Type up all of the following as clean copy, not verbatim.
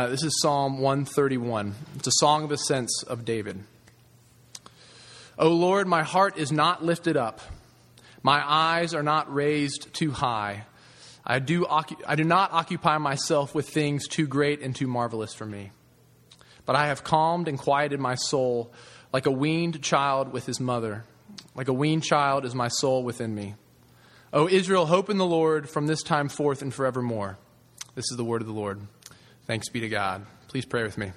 This is Psalm 131. It's a song of ascent of David. O Lord, my heart is not lifted up. My eyes are not raised too high. I do not occupy myself with things too great and too marvelous for me. But I have calmed and quieted my soul like a weaned child with his mother. Like a weaned child is my soul within me. O Israel, hope in the Lord from this time forth and forevermore. This is the word of the Lord. Thanks be to God. Please pray with me.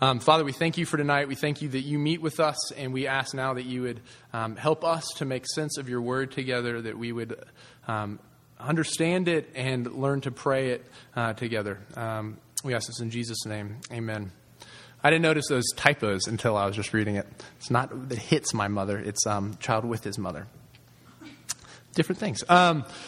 Father, we thank you for tonight. We thank you that you meet with us, and we ask now that you would help us to make sense of your word together, that we would understand it and learn to pray it together. We ask this in Jesus' name. Amen. I didn't notice those typos until I was just reading it. It's not that hits my mother. It's child with his mother. Different things.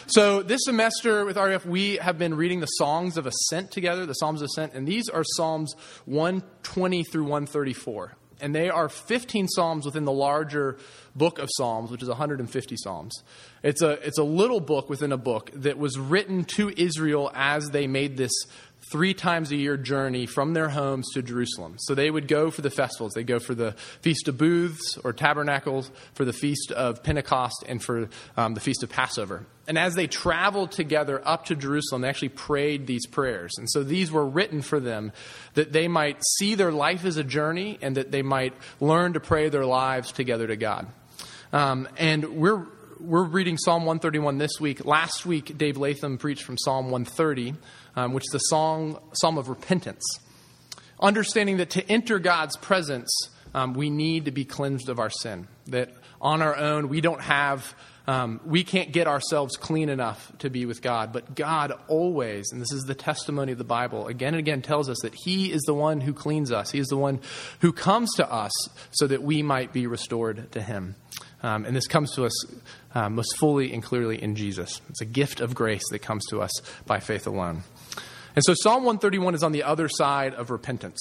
So this semester with RF, we have been reading the Songs of Ascent together, the Psalms of Ascent, and these are Psalms 120 through 134. And they are 15 Psalms within the larger book of Psalms, which is 150 Psalms. It's a little book within a book that was written to Israel as they made this 3 times a year journey from their homes to Jerusalem. So they would go for the festivals. They'd go for the Feast of Booths or Tabernacles, for the Feast of Pentecost, and for the Feast of Passover. And as they traveled together up to Jerusalem, they actually prayed these prayers. And so these were written for them that they might see their life as a journey and that they might learn to pray their lives together to God. And we're reading Psalm 131 this week. Last week, Dave Latham preached from Psalm 130, which is the Psalm of Repentance. Understanding that to enter God's presence, we need to be cleansed of our sin. That on our own, we can't get ourselves clean enough to be with God. But God always, and this is the testimony of the Bible, again and again tells us that he is the one who cleans us. He is the one who comes to us so that we might be restored to him. And this comes to us most fully and clearly in Jesus. It's a gift of grace that comes to us by faith alone. And so Psalm 131 is on the other side of repentance.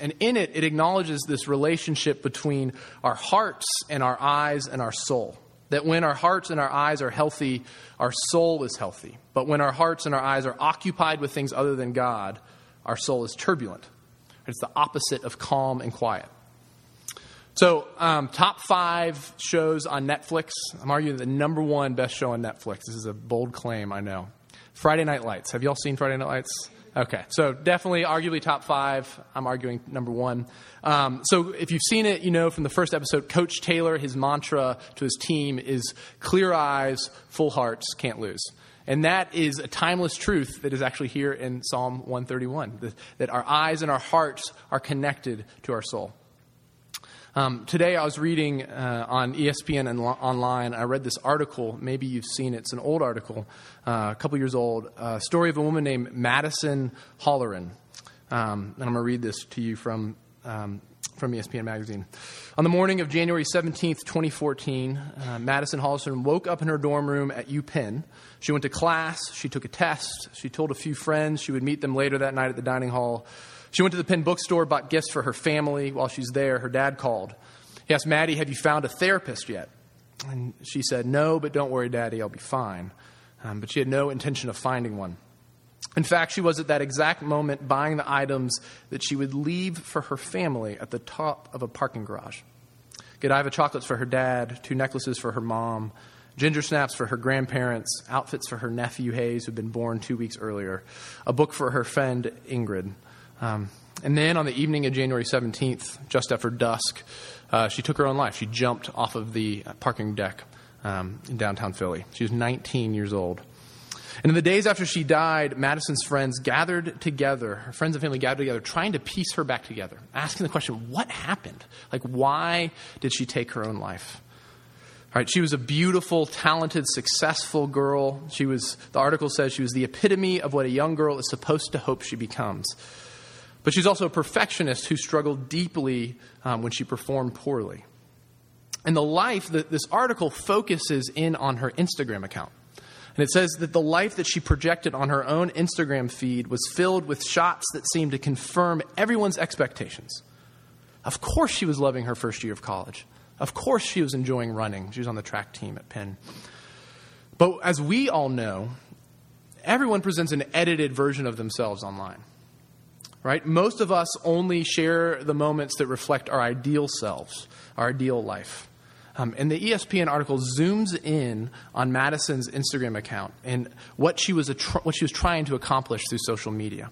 And in it, it acknowledges this relationship between our hearts and our eyes and our soul. That when our hearts and our eyes are healthy, our soul is healthy. But when our hearts and our eyes are occupied with things other than God, our soul is turbulent. It's the opposite of calm and quiet. So, top 5 shows on Netflix. I'm arguing the number 1 best show on Netflix. This is a bold claim, I know. Friday Night Lights. Have y'all seen Friday Night Lights? Okay, so definitely, arguably top 5. I'm arguing number 1. So if you've seen it, you know from the first episode, Coach Taylor, his mantra to his team is clear eyes, full hearts, can't lose. And that is a timeless truth that is actually here in Psalm 131, that our eyes and our hearts are connected to our soul. Today I was reading on ESPN and online. I read this article. Maybe you've seen it. It's an old article, a couple years old. Story of a woman named Madison Holleran. And I'm going to read this to you from ESPN magazine. On the morning of January 17th, 2014, Madison Holleran woke up in her dorm room at UPenn. She went to class. She took a test. She told a few friends she would meet them later that night at the dining hall. She went to the Penn bookstore, bought gifts for her family. While she's there, her dad called. He asked, "Maddie, have you found a therapist yet?" And she said, "No, but don't worry, Daddy, I'll be fine." But she had no intention of finding one. In fact, she was at that exact moment buying the items that she would leave for her family at the top of a parking garage. Godiva chocolates for her dad, 2 necklaces for her mom, ginger snaps for her grandparents, outfits for her nephew Hayes, who'd been born 2 weeks earlier, a book for her friend Ingrid. And then on the evening of January 17th, just after dusk, she took her own life. She jumped off of the parking deck in downtown Philly. She was 19 years old. And in the days after she died, Madison's friends gathered together, her friends and family gathered together, trying to piece her back together, asking the question, what happened? Like, why did she take her own life? All right, she was a beautiful, talented, successful girl. The article says she was the epitome of what a young girl is supposed to hope she becomes. But she's also a perfectionist who struggled deeply when she performed poorly. And the life that this article focuses in on her Instagram account. And it says that the life that she projected on her own Instagram feed was filled with shots that seemed to confirm everyone's expectations. Of course she was loving her first year of college. Of course she was enjoying running. She was on the track team at Penn. But as we all know, everyone presents an edited version of themselves online. right? Most of us only share the moments that reflect our ideal selves, our ideal life. And the ESPN article zooms in on Madison's Instagram account and what she was trying to accomplish through social media.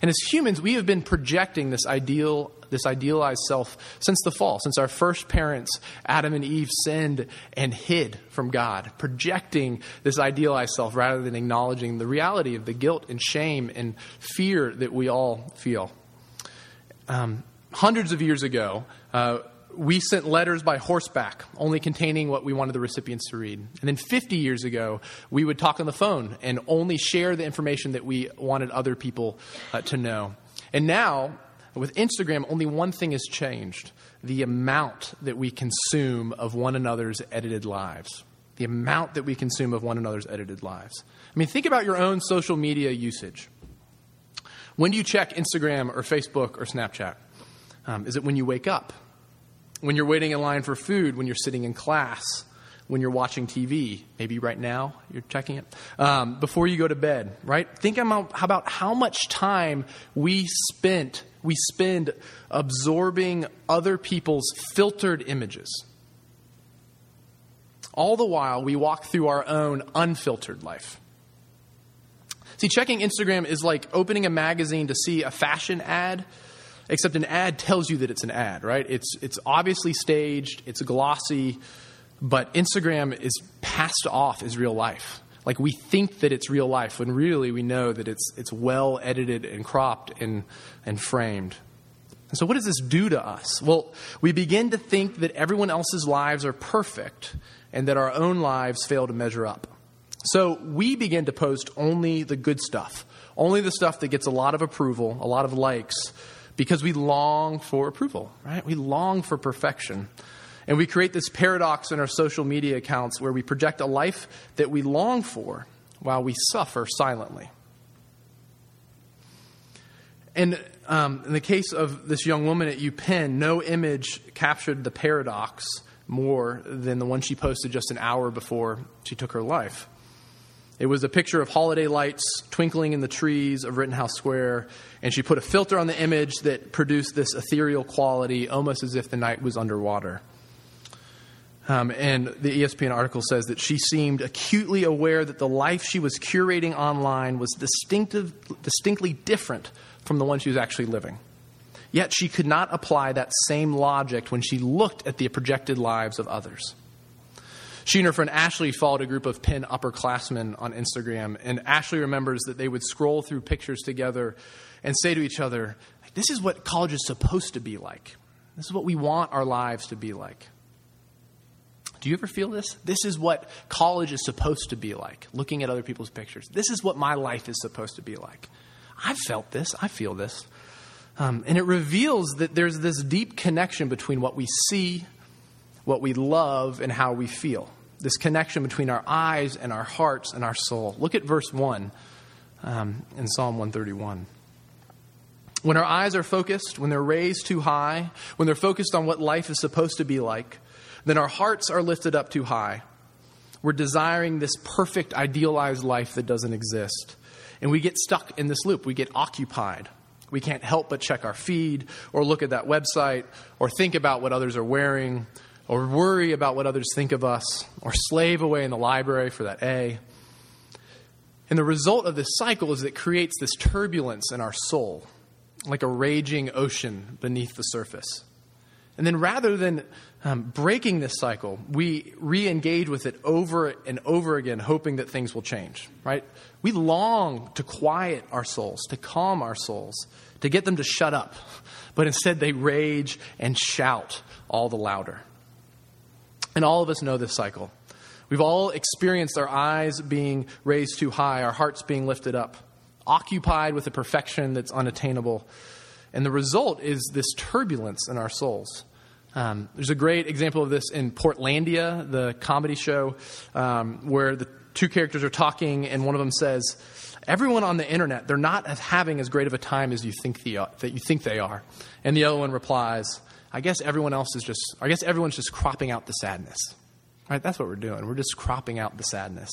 And as humans, we have been projecting this idealized self since the fall, since our first parents, Adam and Eve, sinned and hid from God, projecting this idealized self rather than acknowledging the reality of the guilt and shame and fear that we all feel. Hundreds of years ago, we sent letters by horseback, only containing what we wanted the recipients to read. And then 50 years ago, we would talk on the phone and only share the information that we wanted other people to know. And now, with Instagram, only one thing has changed: the amount that we consume of one another's edited lives. The amount that we consume of one another's edited lives. I mean, think about your own social media usage. When do you check Instagram or Facebook or Snapchat? Is it when you wake up? When you're waiting in line for food, when you're sitting in class, when you're watching TV, maybe right now you're checking it, before you go to bed, right? Think about how much time we spend absorbing other people's filtered images. All the while, we walk through our own unfiltered life. See, checking Instagram is like opening a magazine to see a fashion ad, except an ad tells you that it's an ad, right? It's obviously staged, it's glossy, but Instagram is passed off as real life. Like, we think that it's real life when really we know that it's well edited and cropped and framed. And so what does this do to us? Well, we begin to think that everyone else's lives are perfect and that our own lives fail to measure up. So we begin to post only the good stuff, only the stuff that gets a lot of approval, a lot of likes, because we long for approval, right? We long for perfection. And we create this paradox in our social media accounts where we project a life that we long for while we suffer silently. And in the case of this young woman at UPenn, no image captured the paradox more than the one she posted just an hour before she took her life. It was a picture of holiday lights twinkling in the trees of Rittenhouse Square, and she put a filter on the image that produced this ethereal quality, almost as if the night was underwater. And the ESPN article says that she seemed acutely aware that the life she was curating online was distinctly different from the one she was actually living. Yet she could not apply that same logic when she looked at the projected lives of others. She and her friend Ashley followed a group of Penn upperclassmen on Instagram, and Ashley remembers that they would scroll through pictures together and say to each other, "This is what college is supposed to be like. This is what we want our lives to be like." Do you ever feel this? This is what college is supposed to be like, looking at other people's pictures. This is what my life is supposed to be like. I've felt this. I feel this. And it reveals that there's this deep connection between what we see, what we love, and how we feel. This connection between our eyes and our hearts and our soul. Look at verse 1 in Psalm 131. When our eyes are focused, when they're raised too high, when they're focused on what life is supposed to be like, then our hearts are lifted up too high. We're desiring this perfect, idealized life that doesn't exist. And we get stuck in this loop. We get occupied. We can't help but check our feed or look at that website or think about what others are wearing or worry about what others think of us, or slave away in the library for that A. And the result of this cycle is that it creates this turbulence in our soul, like a raging ocean beneath the surface. And then rather than breaking this cycle, we re-engage with it over and over again, hoping that things will change, right? We long to quiet our souls, to calm our souls, to get them to shut up. But instead they rage and shout all the louder. And all of us know this cycle. We've all experienced our eyes being raised too high, our hearts being lifted up, occupied with a perfection that's unattainable. And the result is this turbulence in our souls. There's a great example of this in Portlandia, the comedy show, where the two characters are talking and one of them says, "Everyone on the internet, they're not having as great of a time as you think they are." And the other one replies, I guess everyone's just cropping out the sadness." Right? That's what we're doing. We're just cropping out the sadness.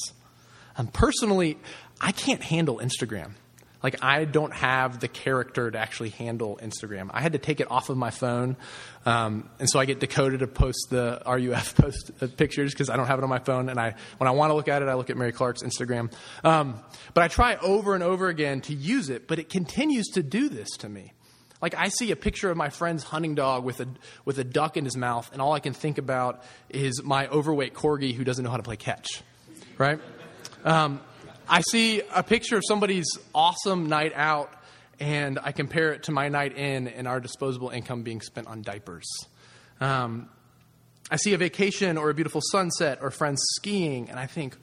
Personally, I can't handle Instagram. Like, I don't have the character to actually handle Instagram. I had to take it off of my phone. And so I get Dakota to post the RUF post pictures because I don't have it on my phone. And when I want to look at it, I look at Mary Clark's Instagram. But I try over and over again to use it, but it continues to do this to me. Like, I see a picture of my friend's hunting dog with a duck in his mouth, and all I can think about is my overweight corgi who doesn't know how to play catch, right? I see a picture of somebody's awesome night out, and I compare it to my night in and our disposable income being spent on diapers. I see a vacation or a beautiful sunset or friends skiing, and I think,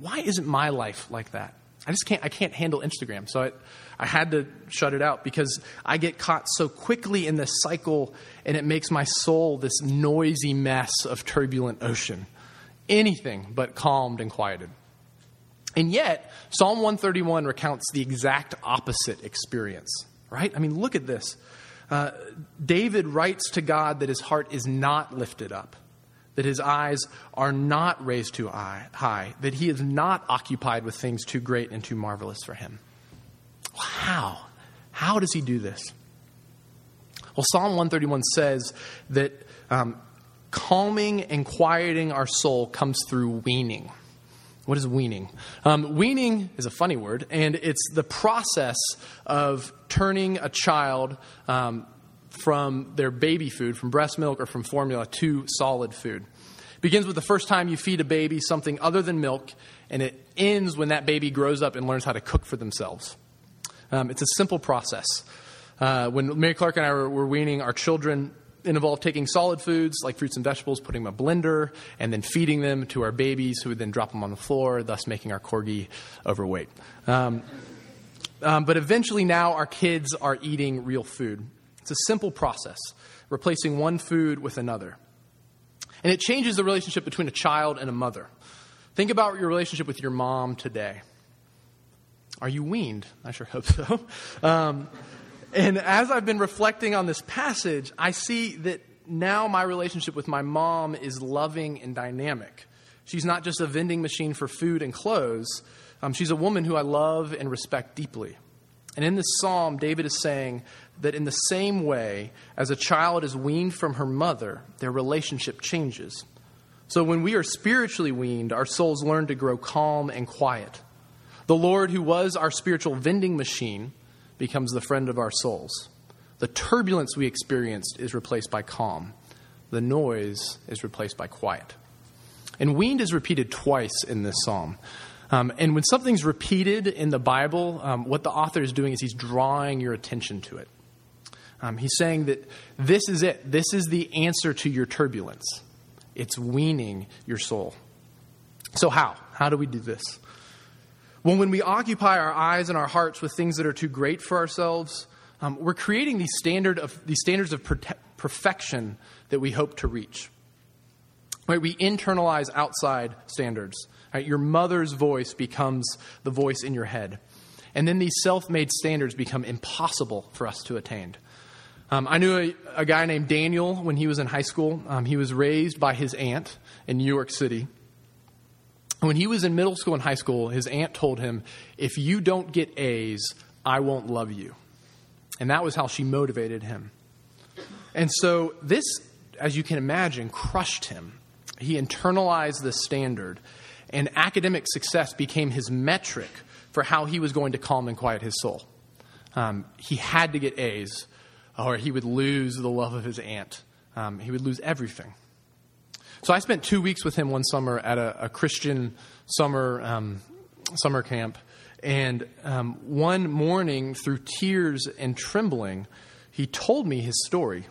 why isn't my life like that? I can't handle Instagram. So I had to shut it out because I get caught so quickly in this cycle, and it makes my soul this noisy mess of turbulent ocean. Anything but calmed and quieted. And yet, Psalm 131 recounts the exact opposite experience, right? I mean, look at this. David writes to God that his heart is not lifted up, that his eyes are not raised too high, that he is not occupied with things too great and too marvelous for him. Wow. How does he do this? Well, Psalm 131 says that calming and quieting our soul comes through weaning. What is weaning? Weaning is a funny word, and it's the process of turning a child from their baby food, from breast milk or from formula, to solid food. It begins with the first time you feed a baby something other than milk, and it ends when that baby grows up and learns how to cook for themselves. It's a simple process. When Mary Clark and I were weaning our children, it involved taking solid foods like fruits and vegetables, putting them in a blender, and then feeding them to our babies who would then drop them on the floor, thus making our corgi overweight. But eventually now our kids are eating real food. It's a simple process, replacing one food with another. And it changes the relationship between a child and a mother. Think about your relationship with your mom today. Are you weaned? I sure hope so. And as I've been reflecting on this passage, I see that now my relationship with my mom is loving and dynamic. She's not just a vending machine for food and clothes. She's a woman who I love and respect deeply. And in this psalm, David is saying that in the same way as a child is weaned from her mother, their relationship changes. So when we are spiritually weaned, our souls learn to grow calm and quiet. The Lord, who was our spiritual vending machine, becomes the friend of our souls. The turbulence we experienced is replaced by calm. The noise is replaced by quiet. And weaned is repeated twice in this psalm. And when something's repeated in the Bible, what the author is doing is he's drawing your attention to it. He's saying that this is it. This is the answer to your turbulence. It's weaning your soul. So how? How do we do this? Well, when we occupy our eyes and our hearts with things that are too great for ourselves, we're creating these standards of perfection that we hope to reach. Right? We internalize outside standards. Right? Your mother's voice becomes the voice in your head. And then these self-made standards become impossible for us to attain. I knew a guy named Daniel when he was in high school. He was raised by his aunt in New York City. When he was in middle school and high school, his aunt told him, "If you don't get A's, I won't love you." And that was how she motivated him. And so this, as you can imagine, crushed him. He internalized the standard, and academic success became his metric for how he was going to calm and quiet his soul. He had to get A's, or he would lose the love of his aunt. He would lose everything. So I spent 2 weeks with him one summer at a Christian summer camp. And one morning, through tears and trembling, he told me his story.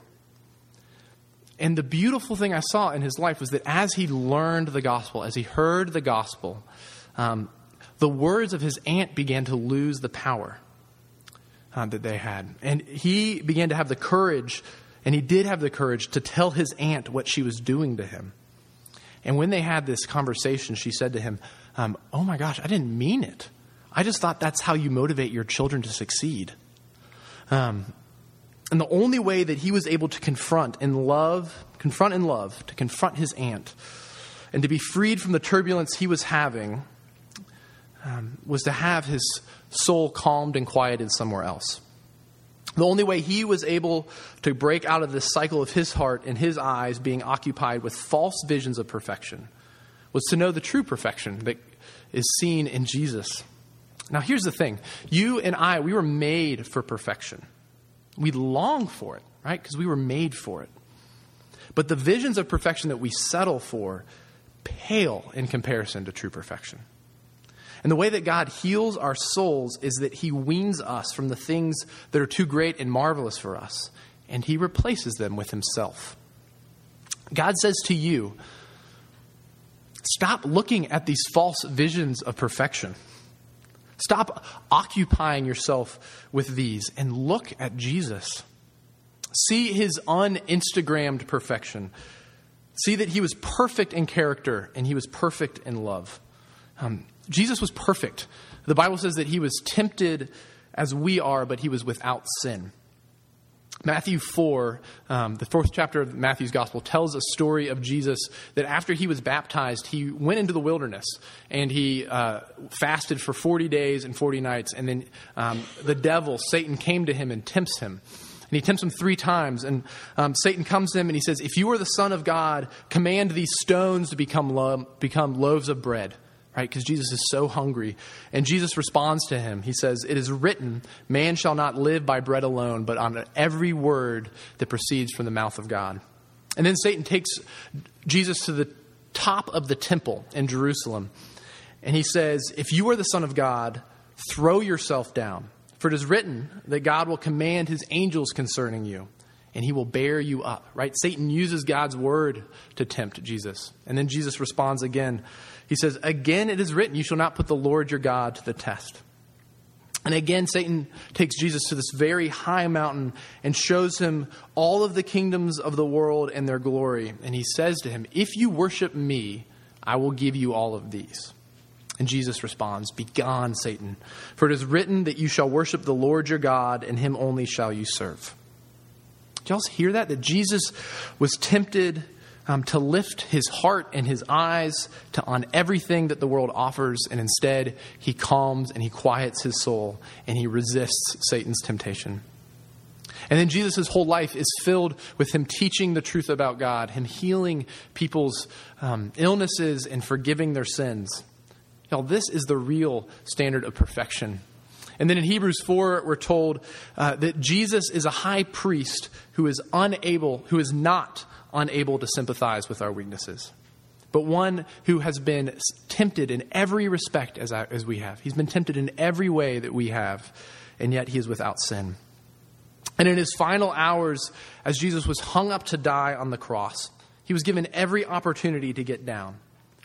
And the beautiful thing I saw in his life was that as he learned the gospel, as he heard the gospel, the words of his aunt began to lose the power that they had. And he began to have the courage And he did have the courage to tell his aunt what she was doing to him. And when they had this conversation, she said to him, "Oh my gosh, I didn't mean it. I just thought that's how you motivate your children to succeed." And the only way that he was able to confront in love, to confront his aunt, and to be freed from the turbulence he was having was to have his soul calmed and quieted somewhere else. The only way he was able to break out of this cycle of his heart and his eyes being occupied with false visions of perfection was to know the true perfection that is seen in Jesus. Now, here's the thing. You and I, we were made for perfection. We long for it, right? Because we were made for it. But the visions of perfection that we settle for pale in comparison to true perfection. And the way that God heals our souls is that he weans us from the things that are too great and marvelous for us, and he replaces them with himself. God says to you, stop looking at these false visions of perfection. Stop occupying yourself with these and look at Jesus. See his un-Instagrammed perfection. See that he was perfect in character and he was perfect in love. Jesus was perfect. The Bible says that he was tempted as we are, but he was without sin. Matthew 4, the fourth chapter of Matthew's gospel, tells a story of Jesus that after he was baptized, he went into the wilderness and he fasted for 40 days and 40 nights. And then the devil, Satan, came to him and tempts him. And he tempts him three times. And Satan comes to him and he says, if you are the Son of God, command these stones to become loaves of bread. Right, because Jesus is so hungry. And Jesus responds to him. He says, it is written, man shall not live by bread alone, but on every word that proceeds from the mouth of God. And then Satan takes Jesus to the top of the temple in Jerusalem. And he says, if you are the Son of God, throw yourself down. For it is written that God will command his angels concerning you, and he will bear you up. Right? Satan uses God's word to tempt Jesus. And then Jesus responds again. He says, again, it is written, you shall not put the Lord your God to the test. And again, Satan takes Jesus to this very high mountain and shows him all of the kingdoms of the world and their glory. And he says to him, if you worship me, I will give you all of these. And Jesus responds, begone, Satan, for it is written that you shall worship the Lord your God, and him only shall you serve. Did y'all hear that? That Jesus was tempted to lift his heart and his eyes on everything that the world offers, and instead he calms and he quiets his soul and he resists Satan's temptation. And then Jesus' whole life is filled with him teaching the truth about God, him healing people's illnesses and forgiving their sins. Now, this is the real standard of perfection. And then in Hebrews 4, we're told that Jesus is a high priest who is not unable to sympathize with our weaknesses, but one who has been tempted in every respect as we have. He's been tempted in every way that we have, and yet he is without sin. And in his final hours, as Jesus was hung up to die on the cross, he was given every opportunity to get down,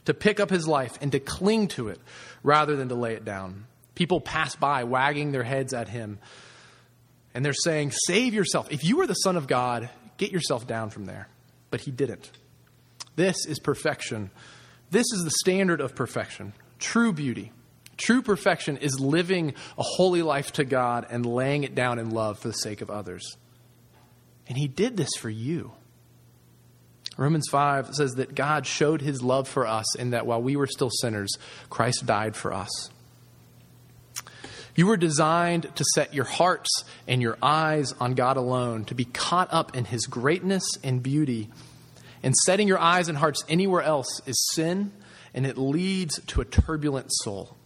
to pick up his life and to cling to it rather than to lay it down. People pass by wagging their heads at him, and they're saying, save yourself. If you are the Son of God, get yourself down from there. But he didn't. This is perfection. This is the standard of perfection. True beauty. True perfection is living a holy life to God and laying it down in love for the sake of others. And he did this for you. Romans 5 says that God showed his love for us in that while we were still sinners, Christ died for us. You were designed to set your hearts and your eyes on God alone, to be caught up in his greatness and beauty. And setting your eyes and hearts anywhere else is sin, and it leads to a turbulent soul.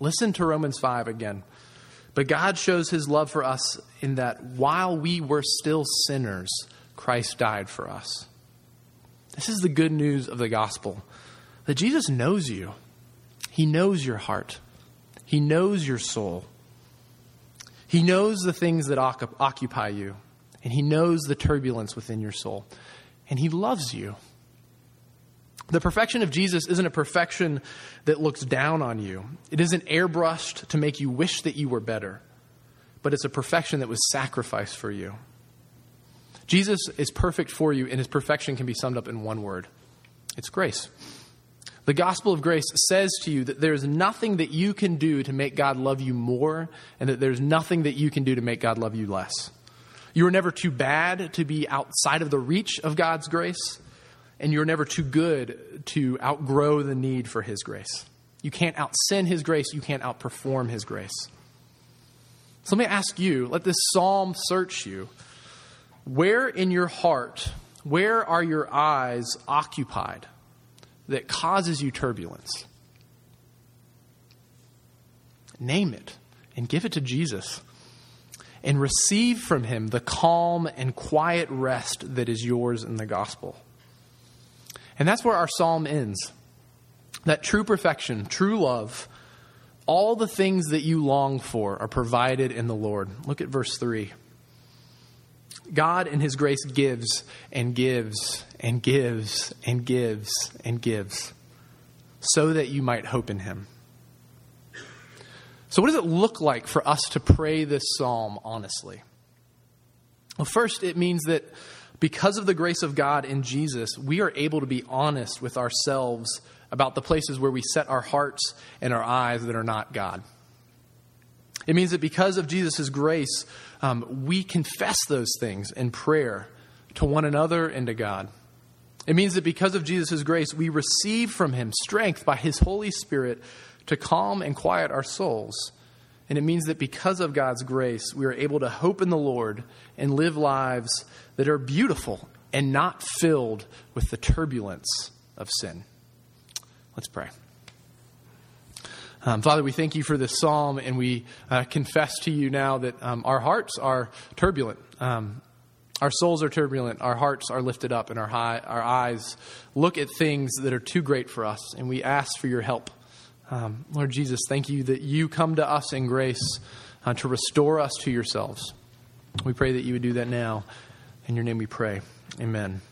Listen to Romans 5 again. But God shows his love for us in that while we were still sinners, Christ died for us. This is the good news of the gospel, that Jesus knows you. He knows your heart. He knows your soul. He knows the things that occupy you, and he knows the turbulence within your soul, and he loves you. The perfection of Jesus isn't a perfection that looks down on you. It isn't airbrushed to make you wish that you were better, but it's a perfection that was sacrificed for you. Jesus is perfect for you, and his perfection can be summed up in one word. It's grace. The gospel of grace says to you that there is nothing that you can do to make God love you more, and that there's nothing that you can do to make God love you less. You are never too bad to be outside of the reach of God's grace, and you're never too good to outgrow the need for his grace. You can't out-sin his grace. You can't outperform his grace. So let me ask you, let this psalm search you. Where in your heart, where are your eyes occupied that causes you turbulence? Name it and give it to Jesus and receive from him the calm and quiet rest that is yours in the gospel. And that's where our psalm ends. That true perfection, true love, all the things that you long for are provided in the Lord. Look at verse 3. God in his grace gives and gives and gives and gives and gives so that you might hope in him. So what does it look like for us to pray this psalm honestly? Well, first, it means that because of the grace of God in Jesus, we are able to be honest with ourselves about the places where we set our hearts and our eyes that are not God. It means that because of Jesus' grace, we confess those things in prayer to one another and to God. It means that because of Jesus' grace, we receive from him strength by his Holy Spirit to calm and quiet our souls. And it means that because of God's grace, we are able to hope in the Lord and live lives that are beautiful and not filled with the turbulence of sin. Let's pray. Father, we thank you for this psalm, and we confess to you now that our hearts are turbulent. Our souls are turbulent. Our hearts are lifted up, and our eyes look at things that are too great for us, and we ask for your help. Lord Jesus, thank you that you come to us in grace to restore us to yourselves. We pray that you would do that now. In your name we pray. Amen.